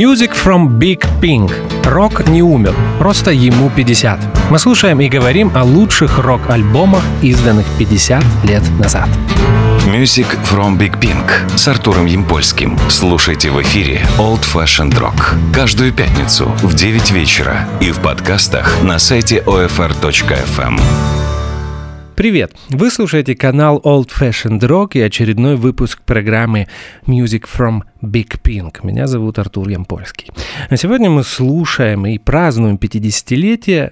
Music from Big Pink. Рок не умер, просто ему 50. Мы слушаем и говорим о лучших рок-альбомах, изданных 50 лет назад. Music from Big Pink с Артуром Ямпольским. Слушайте в эфире Old Fashioned Rock каждую пятницу в 9 вечера и в подкастах на сайте OFR.FM. Привет! Вы слушаете канал Old Fashioned Rock и очередной выпуск программы Music from Big Pink. Меня зовут Артур Ямпольский. А сегодня мы слушаем и празднуем 50-летие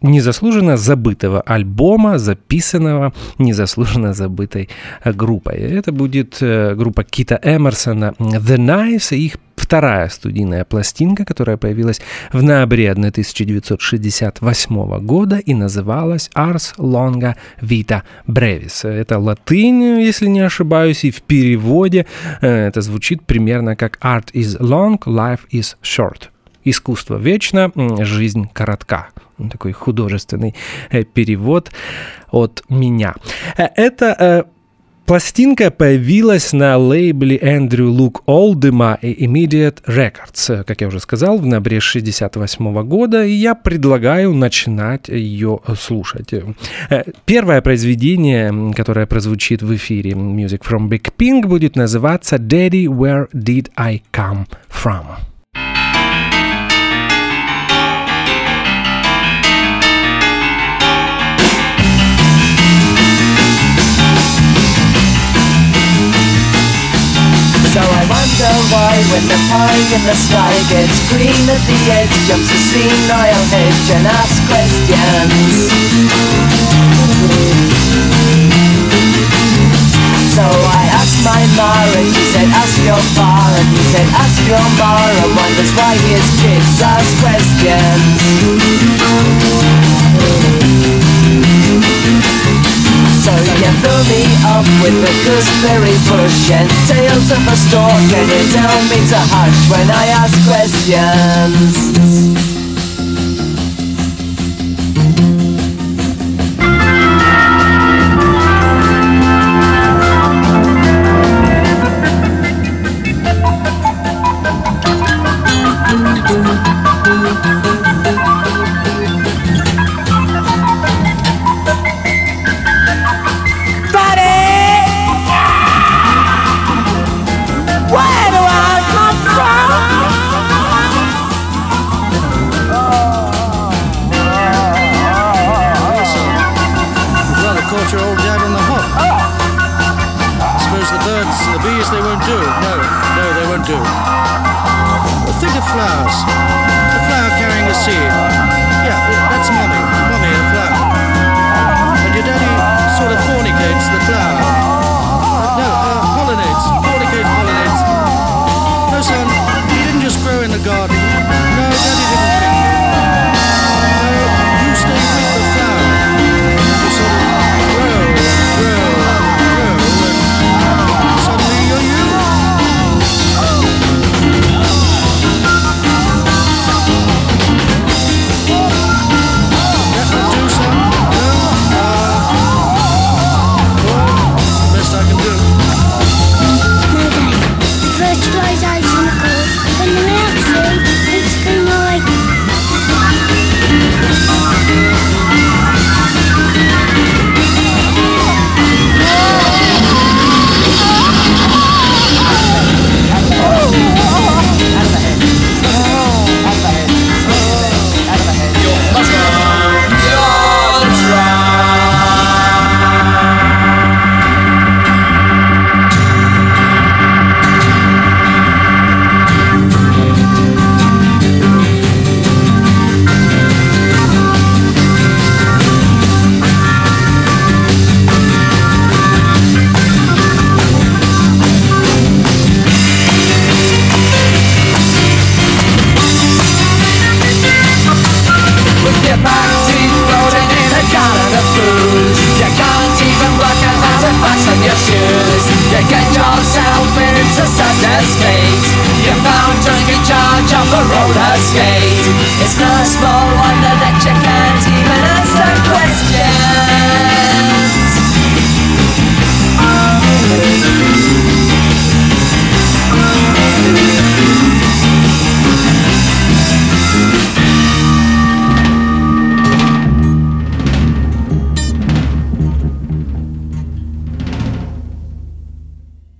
незаслуженно забытого альбома, записанного незаслуженно забытой группой. Это будет группа Кита Эмерсона The Nice, их вторая студийная пластинка, которая появилась в ноябре 1968 года и называлась Ars Longa Vita Brevis. Это латынь, если не ошибаюсь, и в переводе это звучит примерно как Art is long, life is short. Искусство вечно, жизнь коротка. Такой художественный перевод от меня. Эта пластинка появилась на лейбле Эндрю Луга Олдэма и Immediate Records, как я уже сказал, в ноябре 1968 года, и я предлагаю начинать ее слушать. Первое произведение, которое прозвучит в эфире Music from Big Pink, будет называться «Daddy, Where Did I Come From?». So I wonder why when the pine in the sky gets green at the edge, jumps a senile hedge and asks questions. So I asked my ma and she said ask your pa, and he said ask your ma, and wonders why his kids ask questions. So you fill me up with the gooseberry bush and tales of a stork, and you tell me to hush when I ask questions.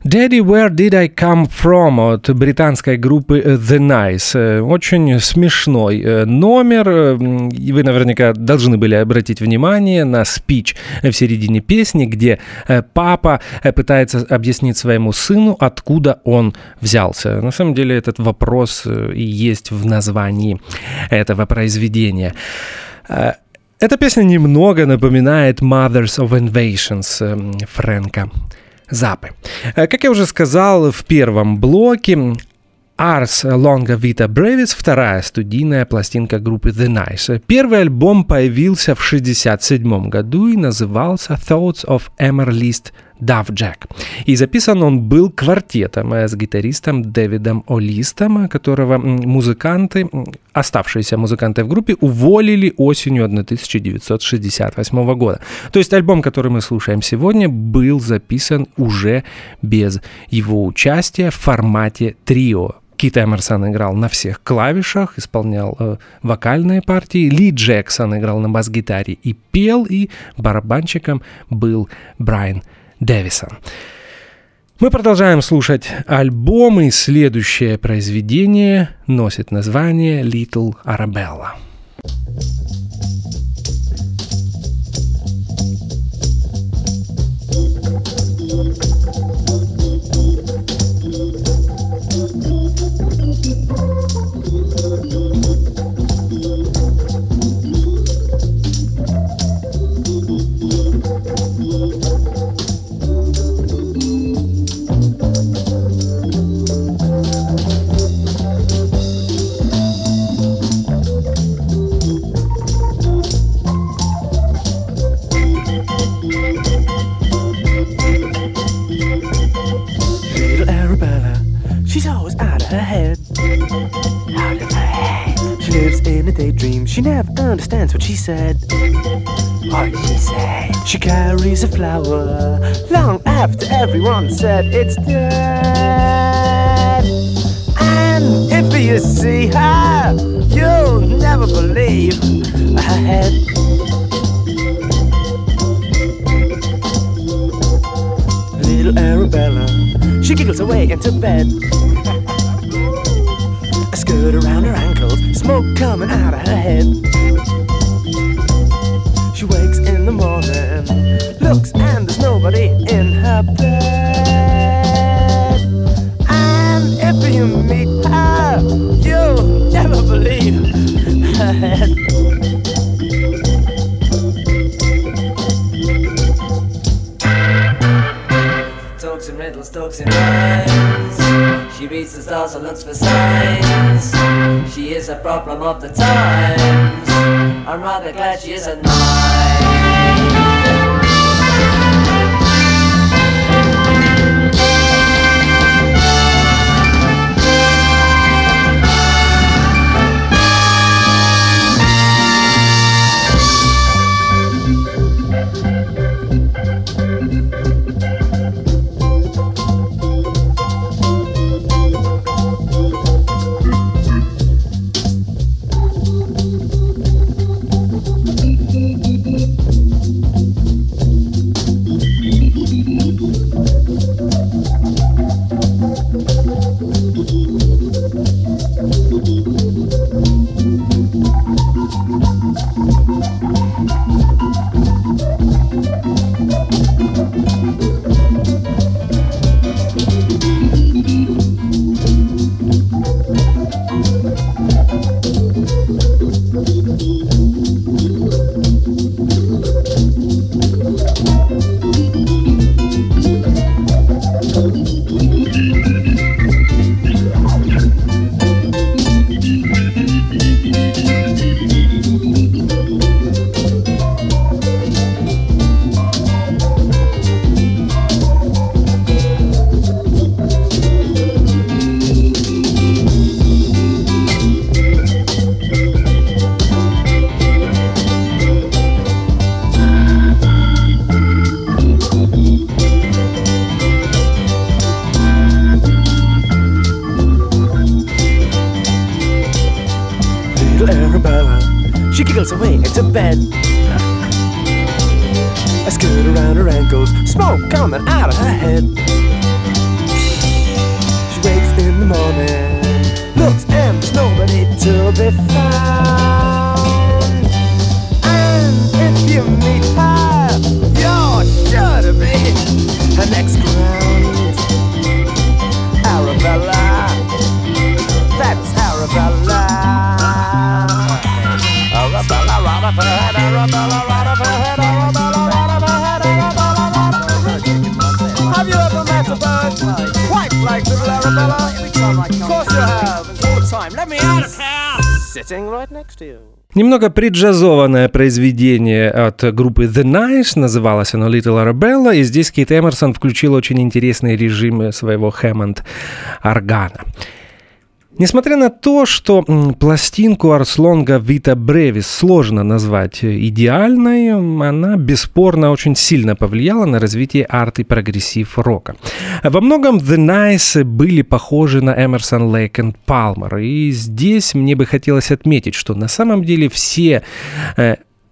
Daddy, Where Did I Come From от британской группы The Nice. Очень смешной номер. Вы наверняка должны были обратить внимание на спич в середине песни, где папа пытается объяснить своему сыну, откуда он взялся. На самом деле этот вопрос и есть в названии этого произведения. Эта песня немного напоминает Mothers of Inventions Фрэнка Заппы. Как я уже сказал в первом блоке, Ars Longa Vita Brevis, вторая студийная пластинка группы The Nice. Первый альбом появился в 1967 году и назывался Thoughts of Emerlist Dove Jack. И записан он был квартетом с гитаристом Дэвидом Олистом, которого музыканты, оставшиеся музыканты в группе, уволили осенью 1968 года. То есть альбом, который мы слушаем сегодня, был записан уже без его участия в формате трио. Кита Эмерсон играл на всех клавишах, исполнял вокальные партии. Ли Джексон играл на бас-гитаре и пел, и барабанщиком был Брайан Дэвисон. Мы продолжаем слушать альбом, и следующее произведение носит название «Little Arabella». She's always out of her head, out of her head. She lives in a daydream, she never understands what she said, what she said. She carries a flower, long after everyone said it's dead. And if you see her, you'll never believe her head. Little Arabella, she giggles her way into bed. Skirt around her ankles, smoke coming out of her head. She wakes in the morning, looks and there's nobody in her bed. And if you meet her, you'll never believe her head. Talks and riddles, talks and rhymes. She reads the stars and looks for signs. She is a problem of the times. I'm rather glad she isn't mine. Coming out of her head. Немного преджазованное произведение от группы The Nice, называлось оно Little Arabella, и здесь Кит Эмерсон включил очень интересные режимы своего Hammond-органа. Несмотря на то, что пластинку Ars Longa Vita Brevis сложно назвать идеальной, она бесспорно очень сильно повлияла на развитие арт и прогрессив-рока. Во многом The Nice были похожи на Emerson, Lake and Palmer, и здесь мне бы хотелось отметить, что на самом деле все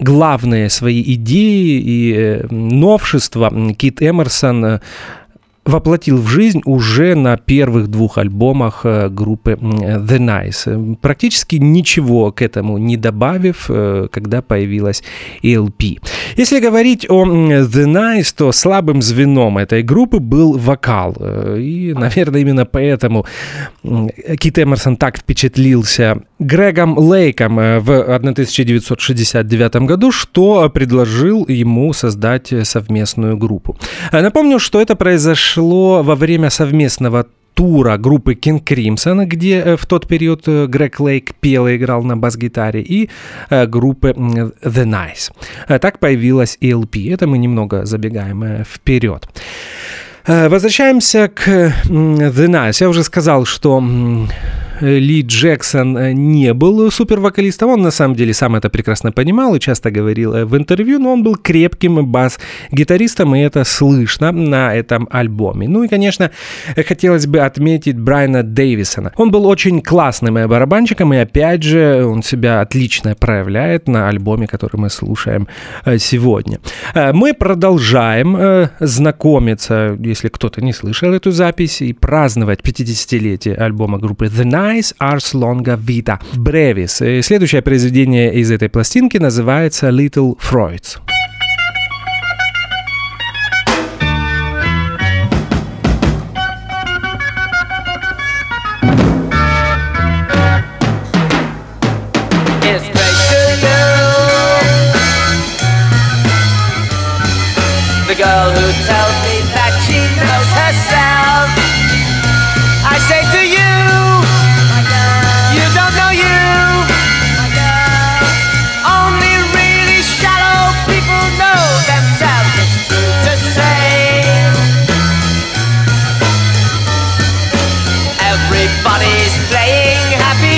главные свои идеи и новшества Кит Эмерсон воплотил в жизнь уже на первых двух альбомах группы The Nice, практически ничего к этому не добавив, когда появилась LP. Если говорить о The Nice, то слабым звеном этой группы был вокал. И, наверное, именно поэтому Кит Эмерсон так впечатлился Грегом Лейком в 1969 году, что предложил ему создать совместную группу. Напомню, что это произошло во время совместного тура группы King Crimson, где в тот период Грег Лейк пел и играл на бас-гитаре, и группы The Nice. Так появилась LP. Это мы немного забегаем вперед. Возвращаемся к The Nice. Я уже сказал, что Ли Джексон не был супервокалистом, он на самом деле сам это прекрасно понимал и часто говорил в интервью, но он был крепким бас-гитаристом, и это слышно на этом альбоме. Ну и, конечно, хотелось бы отметить Брайана Дэвисона. Он был очень классным барабанщиком, и опять же, он себя отлично проявляет на альбоме, который мы слушаем сегодня. Мы продолжаем знакомиться, если кто-то не слышал эту запись, и праздновать 50-летие альбома группы The Nice, Ars Longa Vita Brevis. Следующее произведение из этой пластинки называется Little Freuds. Everybody's playing happy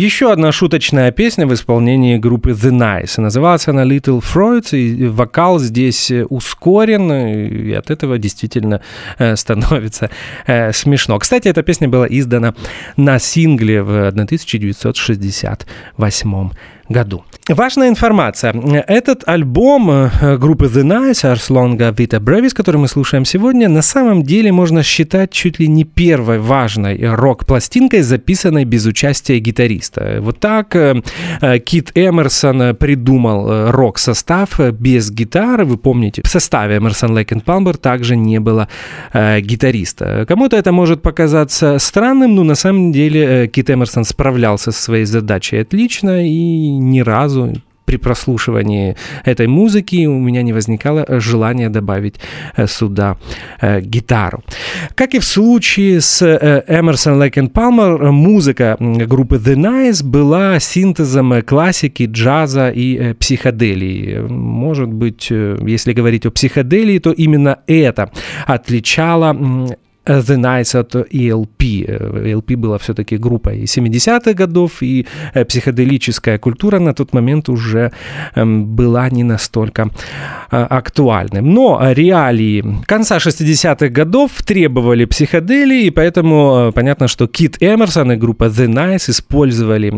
Еще одна шуточная песня в исполнении группы The Nice. Называлась она Little Freud, и вокал здесь ускорен, и от этого действительно становится смешно. Кстати, эта песня была издана на сингле в 1968 году. Важная информация. Этот альбом группы The Nice, Ars Longa Vita Brevis, который мы слушаем сегодня, на самом деле можно считать чуть ли не первой важной рок-пластинкой, записанной без участия гитариста. Вот так Кит Эмерсон придумал рок-состав без гитары. Вы помните, в составе Emerson, Lake and Palmer также не было гитариста. Кому-то это может показаться странным, но на самом деле Кит Эмерсон справлялся со своей задачей отлично, и ни разу при прослушивании этой музыки у меня не возникало желания добавить сюда гитару. Как и в случае с Emerson, Lake and Palmer, музыка группы The Nice была синтезом классики, джаза и психоделии. Может быть, если говорить о психоделии, то именно это отличало The Nice от ELP. ELP была все-таки группой 70-х годов, и психоделическая культура на тот момент уже была не настолько актуальной. Но реалии конца 60-х годов требовали психоделии, и поэтому понятно, что Кит Эмерсон и группа The Nice использовали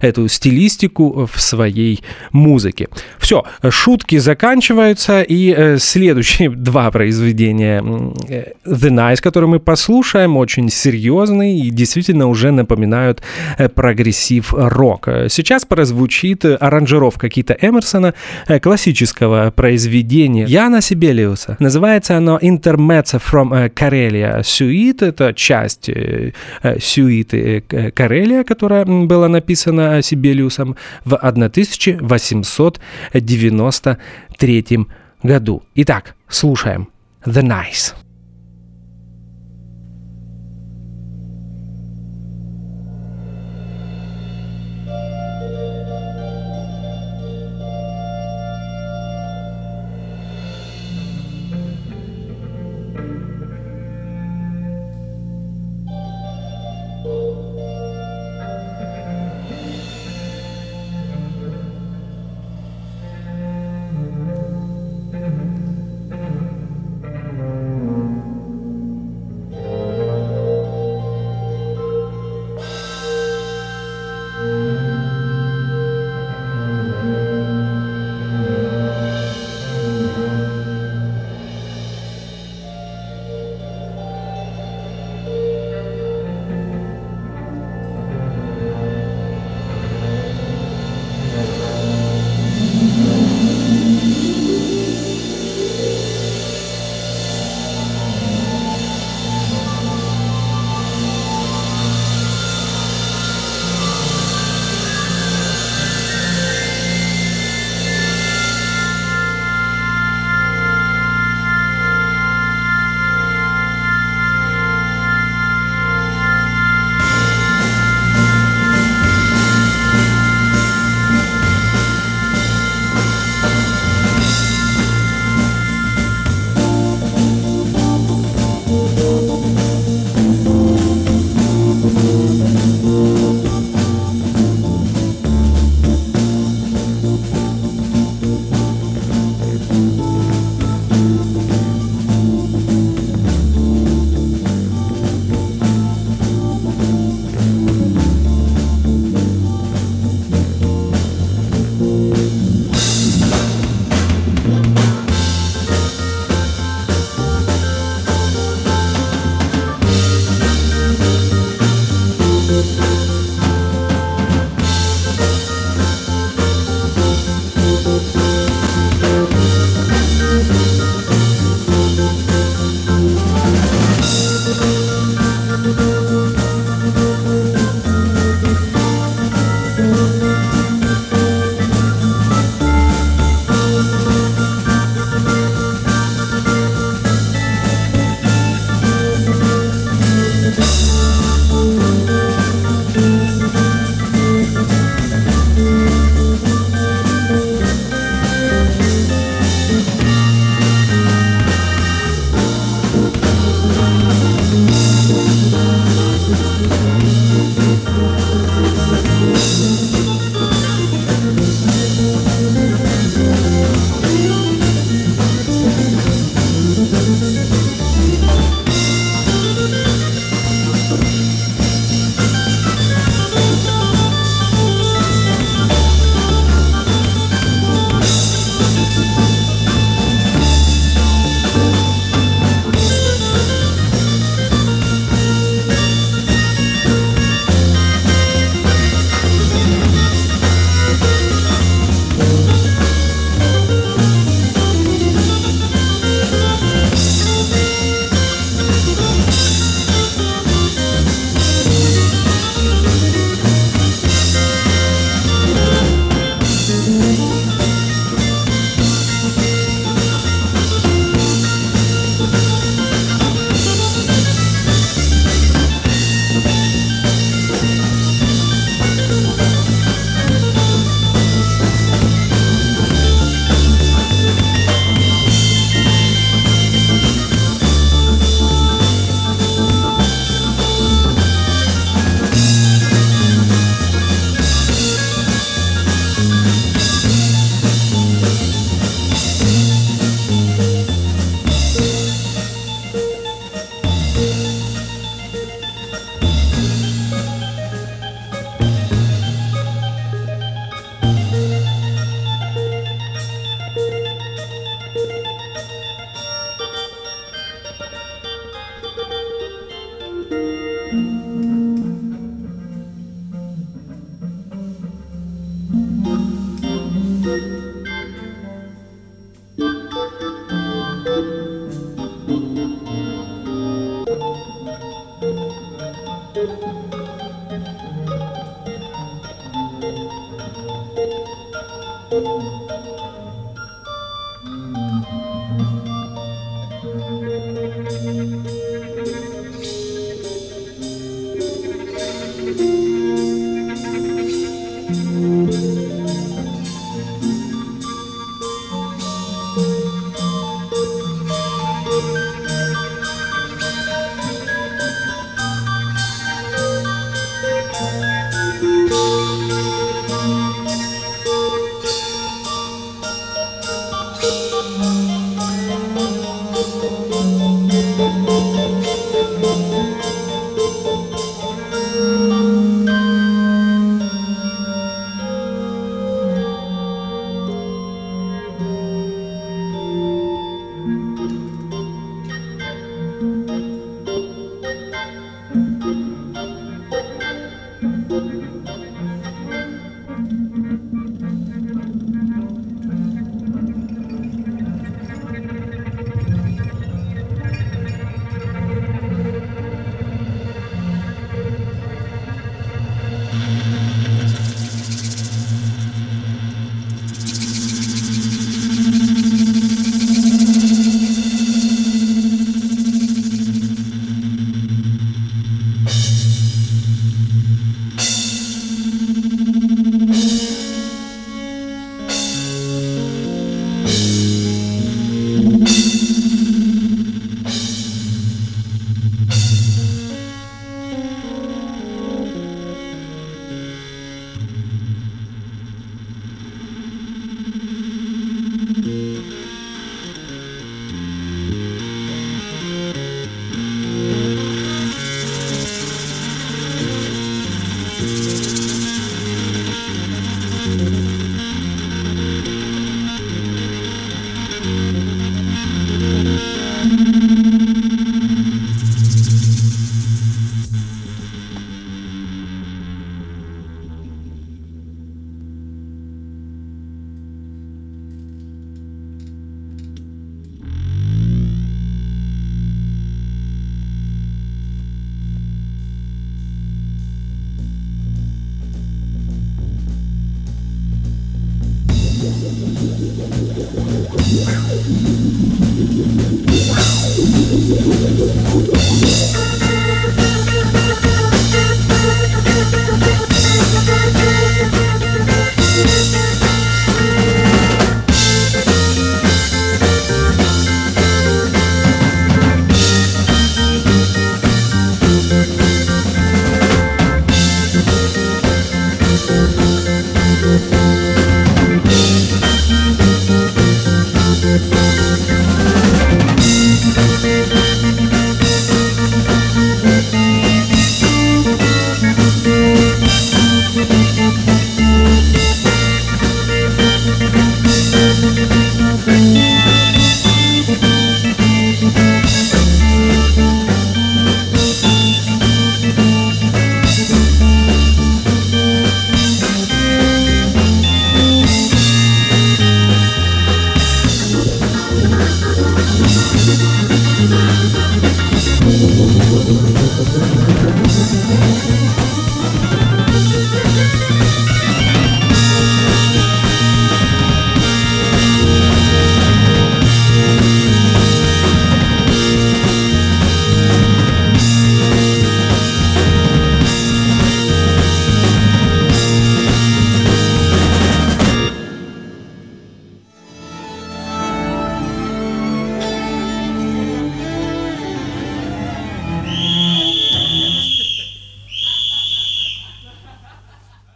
эту стилистику в своей музыке. Все, шутки заканчиваются, и следующие два произведения The Nice, который мы послушаем, очень серьезный и действительно уже напоминают прогрессив-рок. Сейчас прозвучит аранжировка Кита Эмерсона классического произведения Яна Сибелиуса. Называется оно «Intermezzo from Karelia Suite». Это часть сюиты Карелия, которая была написана Сибелиусом в 1893 году. Итак, слушаем «The Nice».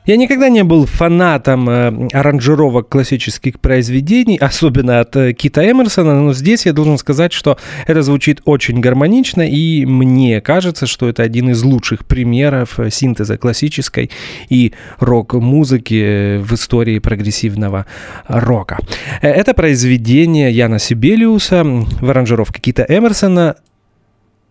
Я никогда не был фанатом аранжировок классических произведений, особенно от Кита Эмерсона, но здесь я должен сказать, что это звучит очень гармонично, и мне кажется, что это один из лучших примеров синтеза классической и рок-музыки в истории прогрессивного рока. Это произведение Яна Сибелиуса в аранжировке Кита Эмерсона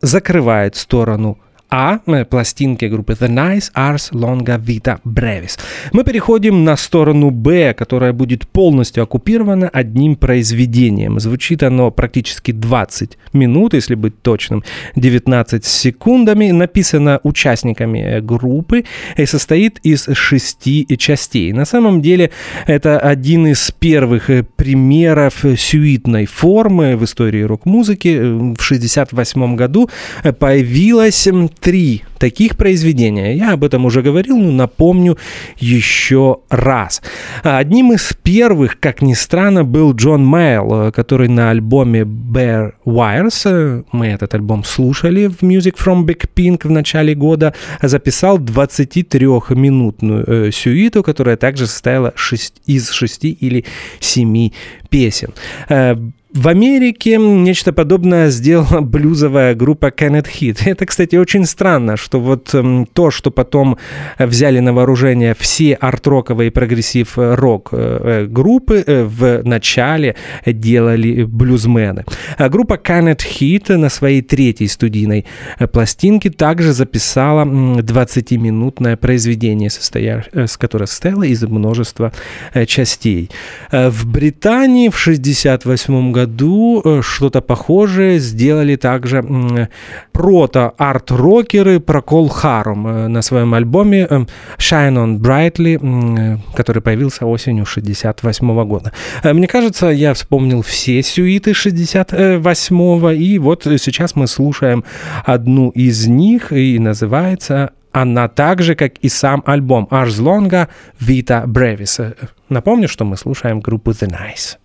закрывает сторону а пластинки группы The Nice Ars Longa Vita Brevis. Мы переходим на сторону Б, которая будет полностью оккупирована одним произведением. Звучит оно практически 20 минут, если быть точным, 19 секундами. Написано участниками группы и состоит из 6 частей. На самом деле это один из первых примеров сюитной формы в истории рок-музыки. В 1968 году появилось 3 таких произведения. Я об этом уже говорил, но напомню еще раз. Одним из первых, как ни странно, был Джон Мэйл, который на альбоме Bare Wires, мы этот альбом слушали в Music from Big Pink в начале года, записал 23-минутную сюиту, которая также состояла из 6 или 7 песен. В Америке нечто подобное сделала блюзовая группа Kenneth Хит. Это, кстати, очень странно, что вот то, что потом взяли на вооружение все арт-роковые и прогрессив-рок группы, в начале делали блюзмены. Группа Kenneth Хит на своей 3-й студийной пластинке также записала 20-минутное произведение, которое состояло из множества частей. В Британии в 1968 году что-то похожее сделали также прото-арт-рокеры Прокол Харум на своем альбоме Shine on Brightly, который появился осенью 1968 года. Мне кажется, я вспомнил все сюиты 1968-го, и вот сейчас мы слушаем одну из них, и называется она так же, как и сам альбом Ars Longa Vita Brevis. Напомню, что мы слушаем группу The Nice.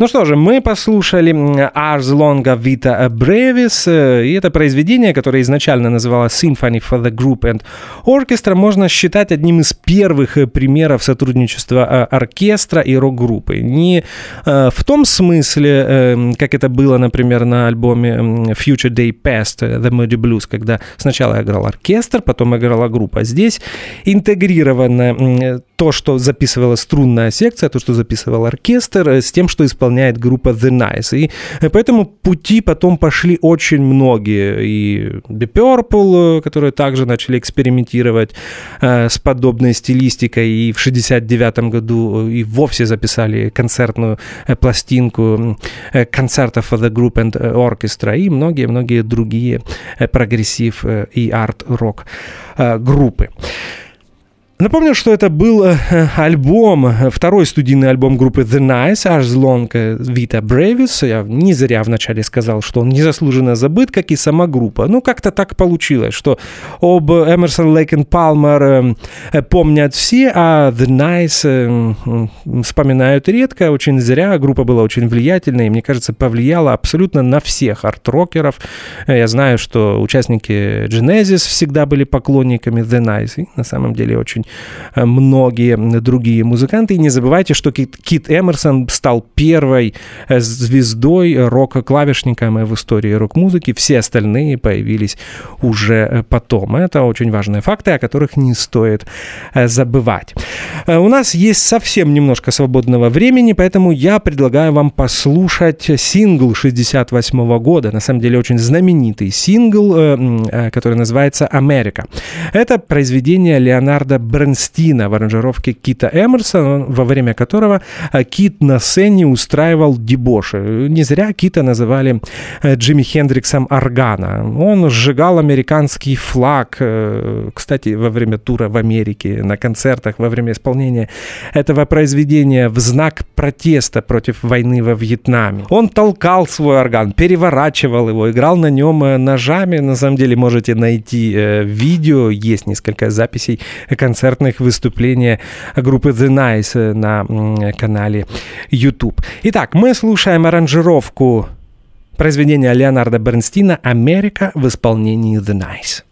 Ну что же, мы послушали Ars Longa Vita Brevis, и это произведение, которое изначально называлось Symphony for the Group and Orchestra, можно считать одним из первых примеров сотрудничества оркестра и рок-группы. Не в том смысле, как это было, например, на альбоме Future Day Past, The Moody Blues, когда сначала играл оркестр, потом играла группа. Здесь интегрировано то, что записывала струнная секция, то, что записывал оркестр, с тем, что исполнялось группа The Nice. И поэтому пути потом пошли очень многие. И Deep Purple, которые также начали экспериментировать с подобной стилистикой, и в 1969 году и вовсе записали концертную пластинку Concerto for the Group and Orchestra, и многие-многие другие прогрессив и арт-рок группы. Напомню, что это был альбом, второй студийный альбом группы The Nice, Ars Longa Vita Brevis. Я не зря вначале сказал, что он незаслуженно забыт, как и сама группа. Ну, как-то так получилось, что об Emerson, Lake and Palmer помнят все, а The Nice вспоминают редко, очень зря. Группа была очень влиятельной и, мне кажется, повлияла абсолютно на всех арт-рокеров. Я знаю, что участники Genesis всегда были поклонниками The Nice, и на самом деле очень многие другие музыканты. И не забывайте, что Кит Эмерсон стал первой звездой рок-клавишника в истории рок-музыки. Все остальные появились уже потом. Это очень важные факты, о которых не стоит забывать. У нас есть совсем немножко свободного времени, поэтому я предлагаю вам послушать сингл 1968 года. На самом деле очень знаменитый сингл, который называется «Америка». Это произведение Леонардо Бернстайна в аранжировке Кита Эмерсона, во время которого Кит на сцене устраивал дебоши. Не зря Кита называли Джимми Хендриксом органа. Он сжигал американский флаг. Кстати, во время тура в Америке, на концертах, во время исполнения этого произведения в знак протеста против войны во Вьетнаме. Он толкал свой орган, переворачивал его, играл на нем ножами. На самом деле можете найти видео, есть несколько записей концертных выступлений группы The Nice на канале YouTube. Итак, мы слушаем аранжировку произведения Леонардо Бернстайна «Америка» в исполнении The Nice.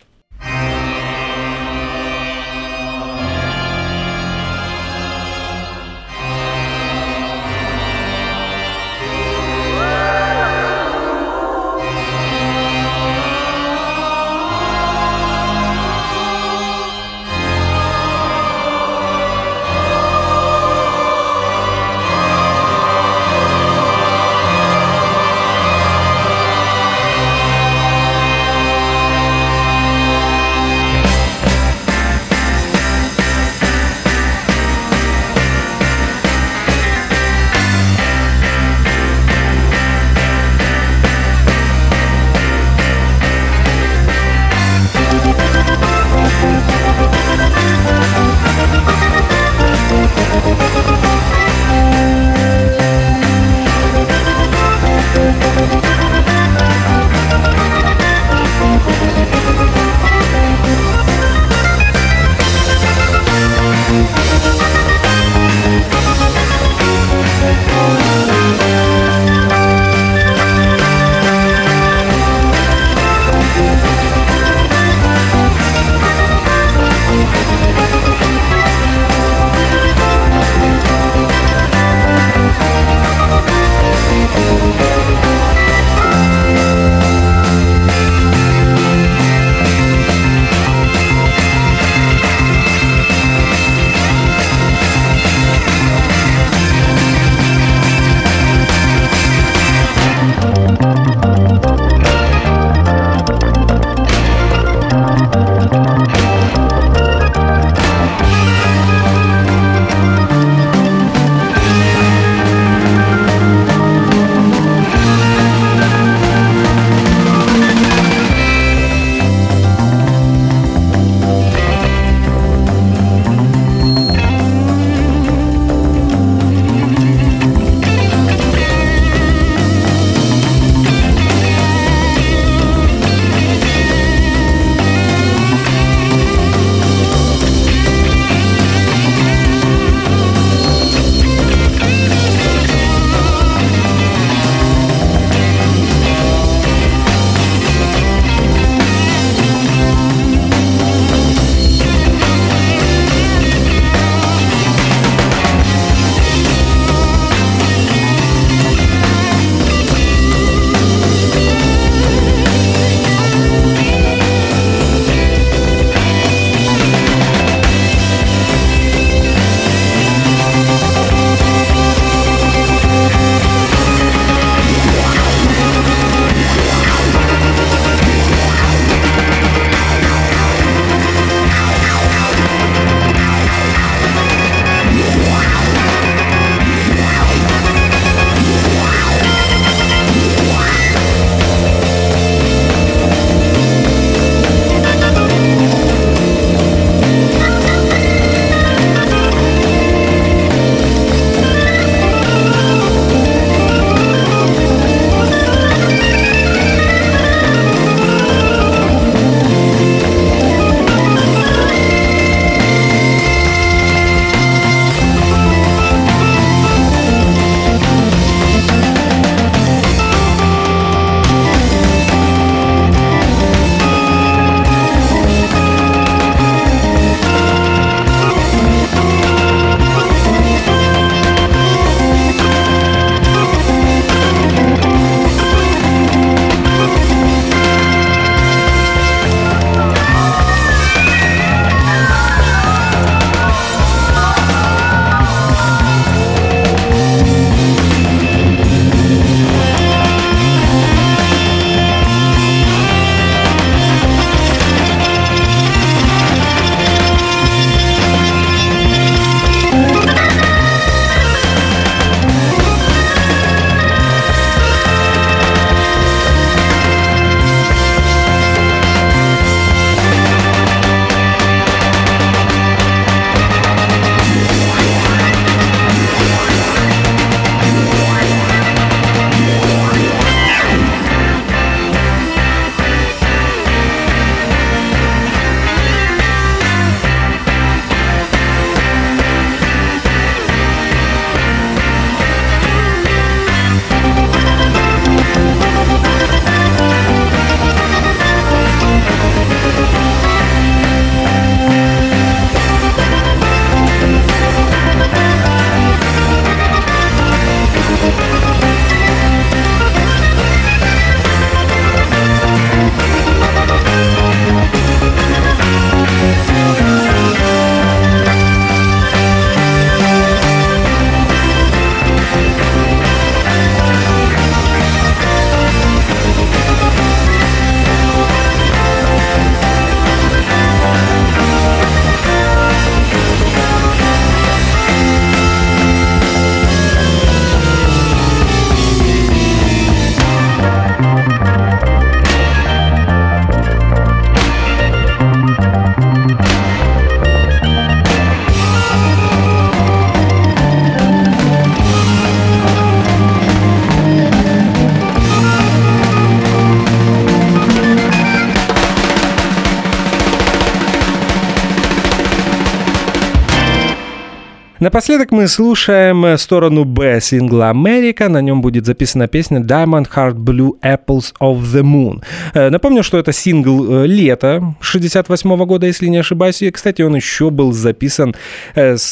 Напоследок мы слушаем сторону Б сингла «Америка». На нем будет записана песня «Diamond Heart Blue Apples of the Moon». Напомню, что это сингл лета 68 года, если не ошибаюсь. И, кстати, он еще был записан,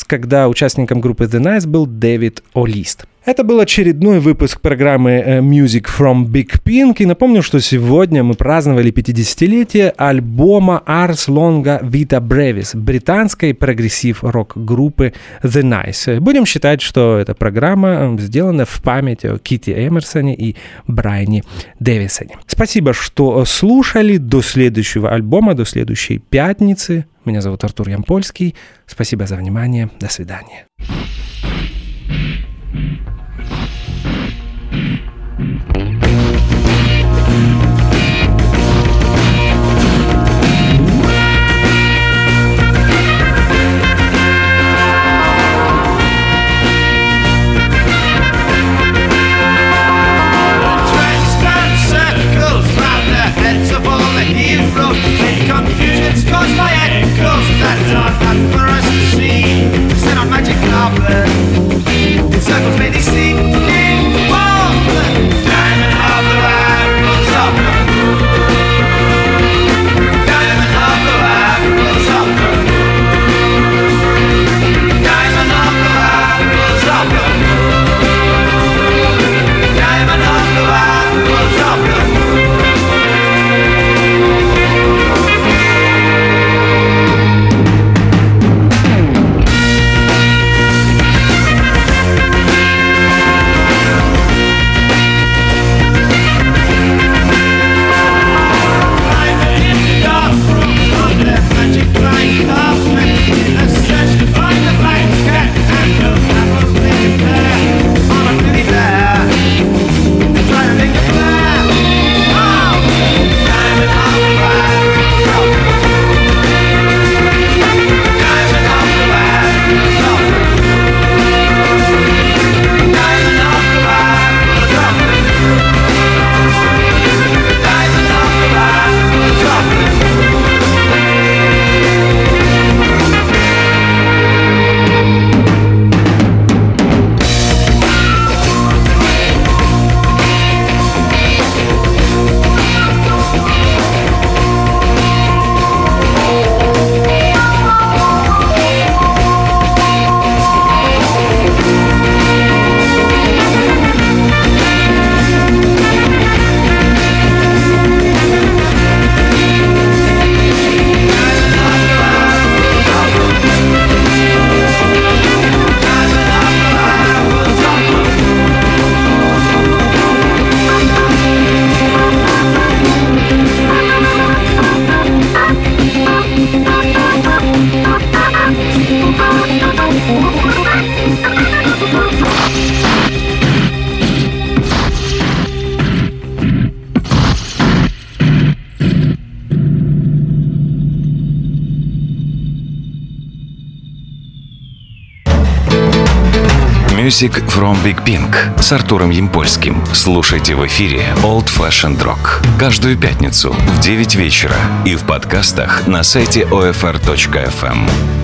когда участником группы The Nice был Дэвид Олист. Это был очередной выпуск программы Music from Big Pink. И напомню, что сегодня мы праздновали 50-летие альбома Ars Longa Vita Brevis, британской прогрессив-рок-группы The Nice. Будем считать, что эта программа сделана в память о Ките Эмерсоне и Брайане Дэвисоне. Спасибо, что слушали. До следующего альбома, до следующей пятницы. Меня зовут Артур Ямпольский. Спасибо за внимание. До свидания. Music from Big Pink с Артуром Ямпольским. Слушайте в эфире Old Fashioned Rock каждую пятницу в 9 вечера и в подкастах на сайте OFR.FM.